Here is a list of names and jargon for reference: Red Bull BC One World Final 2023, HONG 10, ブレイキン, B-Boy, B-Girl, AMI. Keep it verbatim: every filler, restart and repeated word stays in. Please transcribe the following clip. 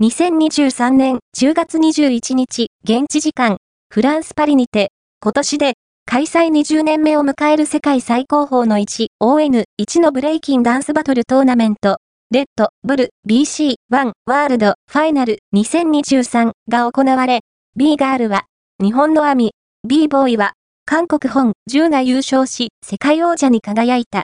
にせんにじゅうさんねんじゅうがつにじゅういちにち、現地時間、フランス・パリにて、今年で、開催にじゅうねんめを迎える世界最高峰の ホン じゅう のブレイキンダンスバトルトーナメント、レッドブル ビーシーワン ワールドファイナルにせんにじゅうさんが行われ、B ガールは、日本のアミ、B ボーイは、韓国 ホン じゅう が優勝し、世界王者に輝いた。